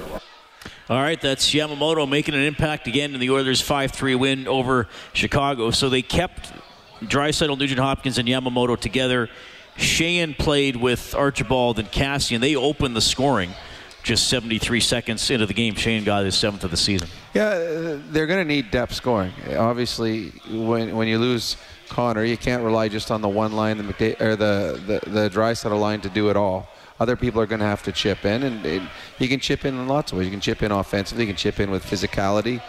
All right, that's Yamamoto making an impact again in the Oilers' 5-3 win over Chicago. So they kept Draisaitl, Nugent Hopkins, and Yamamoto together. Sheahan played with Archibald and Cassian. They opened the scoring. Just 73 seconds into the game, Sheahan got his 7th of the season. Yeah, they're going to need depth scoring. Obviously, when you lose Connor, you can't rely just on the one line, the Draisaitl line to do it all. Other people are going to have to chip in, and you can chip in lots of ways. You can chip in offensively, you can chip in with physicality,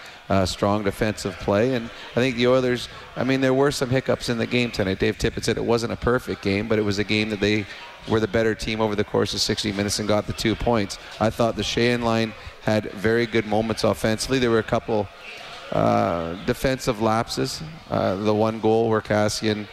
strong defensive play, and I think the Oilers, there were some hiccups in the game tonight. Dave Tippett said it wasn't a perfect game, but it was a game that they were the better team over the course of 60 minutes and got the 2 points. I thought the Sheahan line had very good moments offensively. There were a couple defensive lapses. The one goal where Cassian,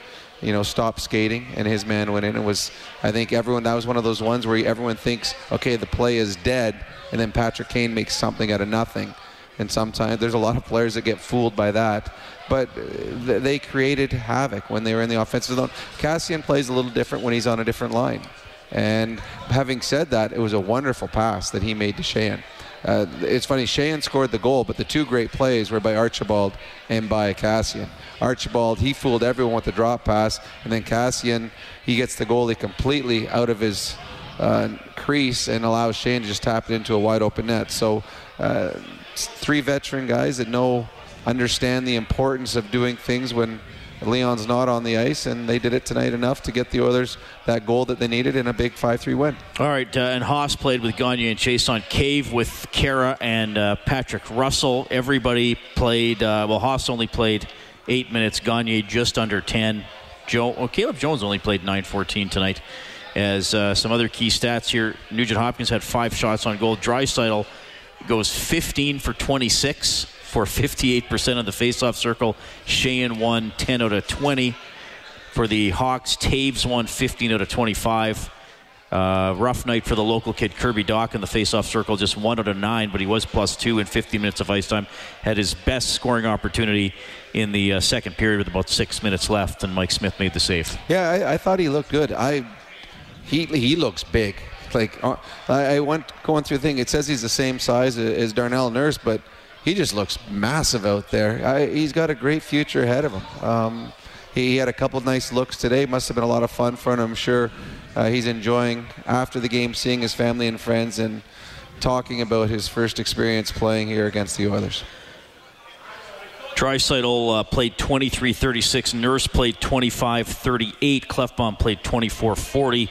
stopped skating and his man went in. It was, I think everyone, that was one of those ones where everyone thinks, okay, the play is dead, and then Patrick Kane makes something out of nothing. And sometimes there's a lot of players that get fooled by that. But they created havoc when they were in the offensive zone. Cassian plays a little different when he's on a different line. And having said that, it was a wonderful pass that he made to Sheahan. It's funny, Sheahan scored the goal, but the two great plays were by Archibald and by Cassian. Archibald, he fooled everyone with the drop pass. And then Cassian, he gets the goalie completely out of his crease and allows Sheahan to just tap it into a wide open net. So three veteran guys that understand the importance of doing things when Leon's not on the ice, and they did it tonight enough to get the Oilers that goal that they needed in a big 5-3 win. All right, and Haas played with Gagne and Chason Cave with Kara and Patrick Russell. Everybody played, Haas only played 8 minutes, Gagne just under 10. Caleb Jones only played 9-14 tonight. As some other key stats here, Nugent Hopkins had 5 shots on goal. Draisaitl goes 15 for 26. For 58% of the faceoff circle. Sheahan won 10 out of 20. For the Hawks, Taves won 15 out of 25. Rough night for the local kid, Kirby Dock, in the faceoff circle, just 1 out of 9, but he was +2 in 50 minutes of ice time. Had his best scoring opportunity in the second period with about 6 minutes left, and Mike Smith made the save. Yeah, I thought he looked good. He looks big. Like, I went going through the thing. It says he's the same size as Darnell Nurse, but he just looks massive out there. He's got a great future ahead of him. He had a couple nice looks today. Must have been a lot of fun for him. I'm sure he's enjoying, after the game, seeing his family and friends and talking about his first experience playing here against the Oilers. Draisaitl played 23-36. Nurse played 25-38. Klefbom played 24-40.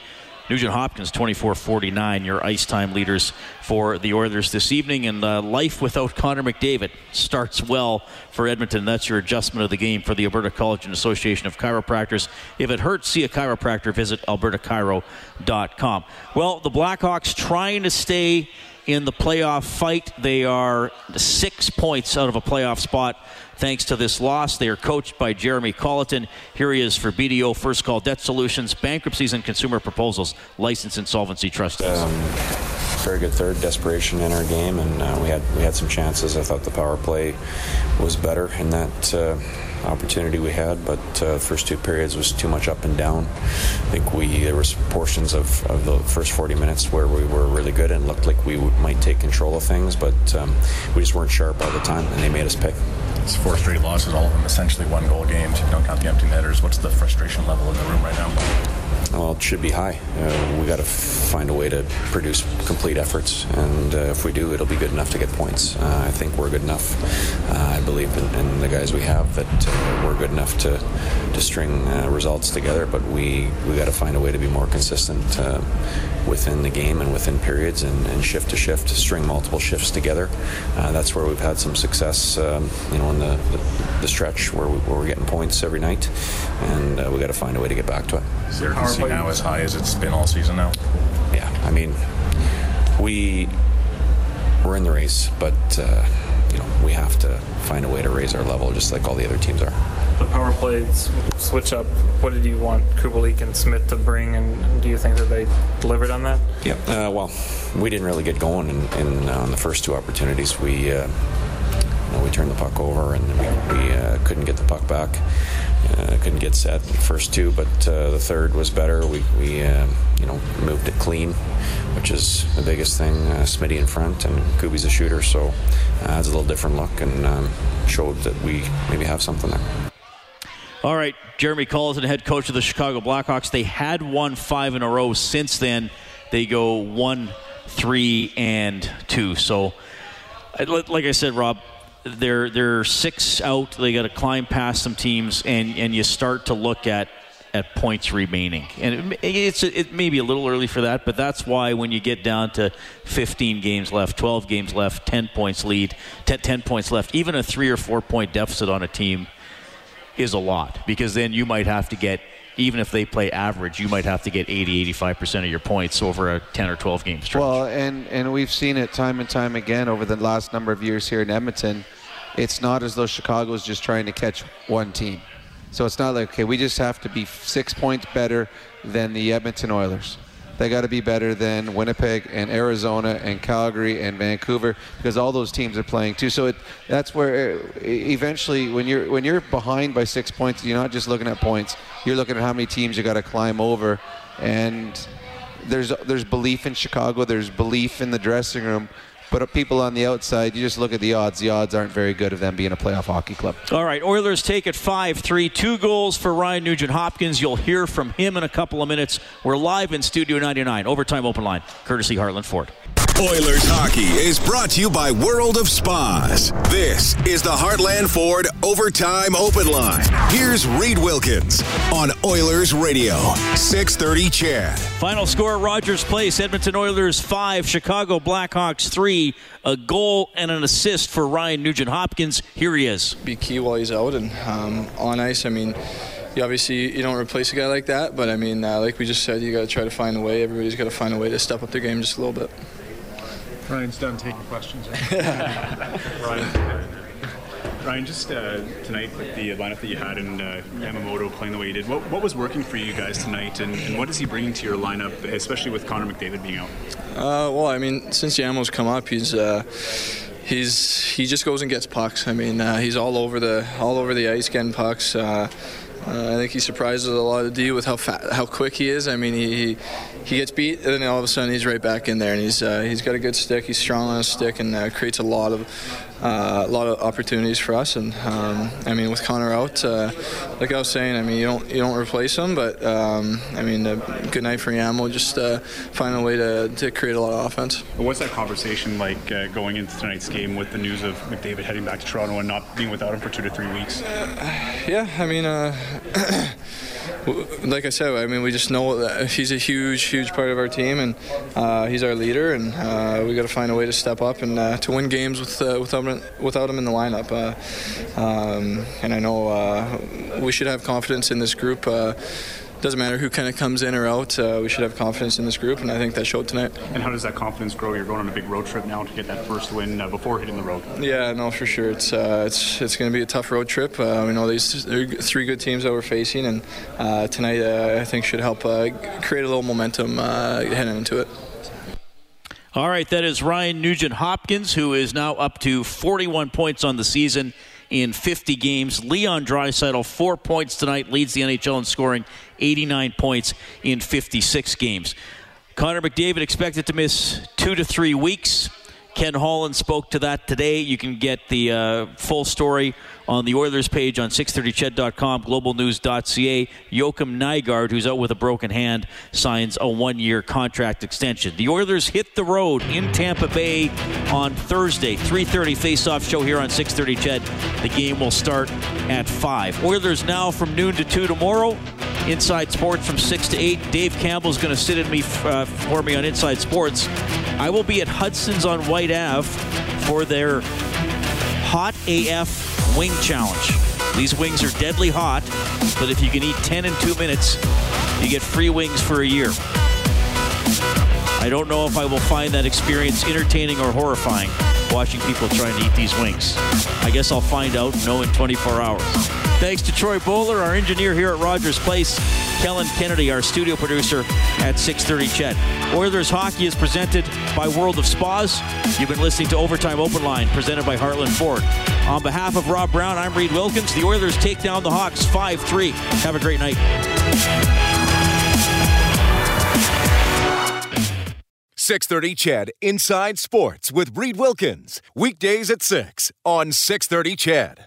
Nugent Hopkins, 24-49, your ice time leaders for the Oilers this evening. And life without Connor McDavid starts well for Edmonton. That's your adjustment of the game for the Alberta College and Association of Chiropractors. If it hurts, see a chiropractor. Visit albertachiro.com. Well, the Blackhawks trying to stay in the playoff fight. They are 6 points out of a playoff spot thanks to this loss. They are coached by Jeremy Colleton. Here he is for BDO, First Call Debt Solutions, Bankruptcies and Consumer Proposals, Licensed Insolvency Trustees. Very good third, desperation in our game, and we had some chances. I thought the power play was better in that opportunity we had, but first two periods was too much up and down. I think there was portions of the first 40 minutes where we were really good and looked like we might take control of things, but we just weren't sharp all the time, and they made us pay. It's 4 straight losses, all of them essentially one-goal games. If you don't count the empty netters, what's the frustration level in the room right now? Well, it should be high. We got to find a way to produce complete efforts, and if we do, it'll be good enough to get points. I think we're good enough. I believe in the guys we have that we're good enough to string results together, but we got to find a way to be more consistent within the game and within periods and shift to shift, string multiple shifts together. That's where we've had some success, in the stretch where we're getting points every night, and we got to find a way to get back to it. Is there urgency now as high as it's been all season now? Yeah, I mean, we're in the race, but we have to find a way to raise our level, just like all the other teams are. The power play switch up, what did you want Kubelik and Smith to bring, and do you think that they delivered on that? Yeah, well, we didn't really get going on the first two opportunities. We turned the puck over, and we couldn't get the puck back. Couldn't get set in the first two, but the third was better. We moved it clean, which is the biggest thing. Smitty in front, and Kuby's a shooter, so it's a little different look, and showed that we maybe have something there. All right, Jeremy Colleton, head coach of the Chicago Blackhawks. They had won 5 in a row since then. They go 1-3-2. So, like I said, Rob, They're 6 out. They got to climb past some teams, and you start to look at points remaining. And it may be a little early for that, but that's why when you get down to 15 games left, 12 games left, 10 points left, even a 3 or 4 point deficit on a team is a lot, because then you might have to get, even if they play average, you might have to get 80-85% of your points over a 10 or 12 game stretch. Well, and we've seen it time and time again over the last number of years here in Edmonton. It's not as though Chicago's just trying to catch one team. So it's not like, okay, we just have to be 6 points better than the Edmonton Oilers. They got to be better than Winnipeg and Arizona and Calgary and Vancouver, because all those teams are playing too. So that's where eventually, when you're behind by 6 points, you're not just looking at points. You're looking at how many teams you got to climb over. And there's belief in Chicago. There's belief in the dressing room. But people on the outside, you just look at the odds. The odds aren't very good of them being a playoff hockey club. All right, Oilers take it 5-3. 2 goals for Ryan Nugent-Hopkins. You'll hear from him in a couple of minutes. We're live in Studio 99. Overtime open line, courtesy Heartland Ford. Oilers hockey is brought to you by World of Spas. This is the Heartland Ford Overtime Open Line. Here's Reed Wilkins on Oilers Radio, 630 Chad. Final score, Rogers Place, Edmonton Oilers 5, Chicago Blackhawks 3. A goal and an assist for Ryan Nugent-Hopkins. Here he is. Be key while he's out, and on ice, I mean, you don't replace a guy like that, but I mean, like we just said, you got to try to find a way. Everybody's got to find a way to step up their game just a little bit. Ryan's done taking questions. Right? Ryan. Ryan, just tonight with the lineup that you had and Yamamoto playing the way he did, what was working for you guys tonight, and what is he bringing to your lineup, especially with Connor McDavid being out? Well, I mean, since Yamo's come up, he just goes and gets pucks. I mean, he's all over the ice getting pucks. I think he surprises a lot of D with how quick he is. I mean, he gets beat, and then all of a sudden he's right back in there, and he's got a good stick. He's strong on his stick, and creates a lot of opportunities for us. And I mean, with Connor out, like I was saying, I mean, you don't replace him, but I mean, a good night for Yamo. Just find a way to create a lot of offense. What's that conversation like going into tonight's game with the news of McDavid heading back to Toronto and not being without him for 2 to 3 weeks? Yeah, I mean. Like I said, I mean, we just know that he's a huge part of our team, and he's our leader, and we got to find a way to step up and to win games without him in the lineup. And I know we should have confidence in this group. Doesn't matter who kind of comes in or out. We should have confidence in this group, and I think that showed tonight. And how does that confidence grow? You're going on a big road trip now to get that first win before hitting the road. Yeah, no, for sure. It's going to be a tough road trip. We know these are three good teams that we're facing, and tonight I think should help create a little momentum heading into it. All right, that is Ryan Nugent Hopkins, who is now up to 41 points on the season in 50 games. Leon Draisaitl, 4 points tonight, leads the NHL in scoring, 89 points in 56 games. Connor McDavid expected to miss 2 to 3 weeks. Ken Holland spoke to that today. You can get the full story on the Oilers page on 630ched.com, globalnews.ca. Joakim Nygard, who's out with a broken hand, signs a 1-year contract extension. The Oilers hit the road in Tampa Bay on Thursday. 3:30 face-off show here on 630 Ched. The game will start at 5. Oilers now from noon to 2 tomorrow. Inside Sports from 6 to 8. Dave Campbell's going to sit in for me on Inside Sports. I will be at Hudson's on White Ave for their Hot AF Wing Challenge. These wings are deadly hot, but if you can eat 10 in 2 minutes, you get free wings for a year. I don't know if I will find that experience entertaining or horrifying, watching people trying to eat these wings. I guess I'll find out, in 24 hours. Thanks to Troy Bowler, our engineer here at Rogers Place, Kellen Kennedy, our studio producer at 630 Ched. Oilers Hockey is presented by World of Spas. You've been listening to Overtime Open Line, presented by Heartland Ford. On behalf of Rob Brown, I'm Reed Wilkins. The Oilers take down the Hawks 5-3. Have a great night. Six 30 Chad Inside Sports with Reed Wilkins, weekdays at 6 on 630 Chad.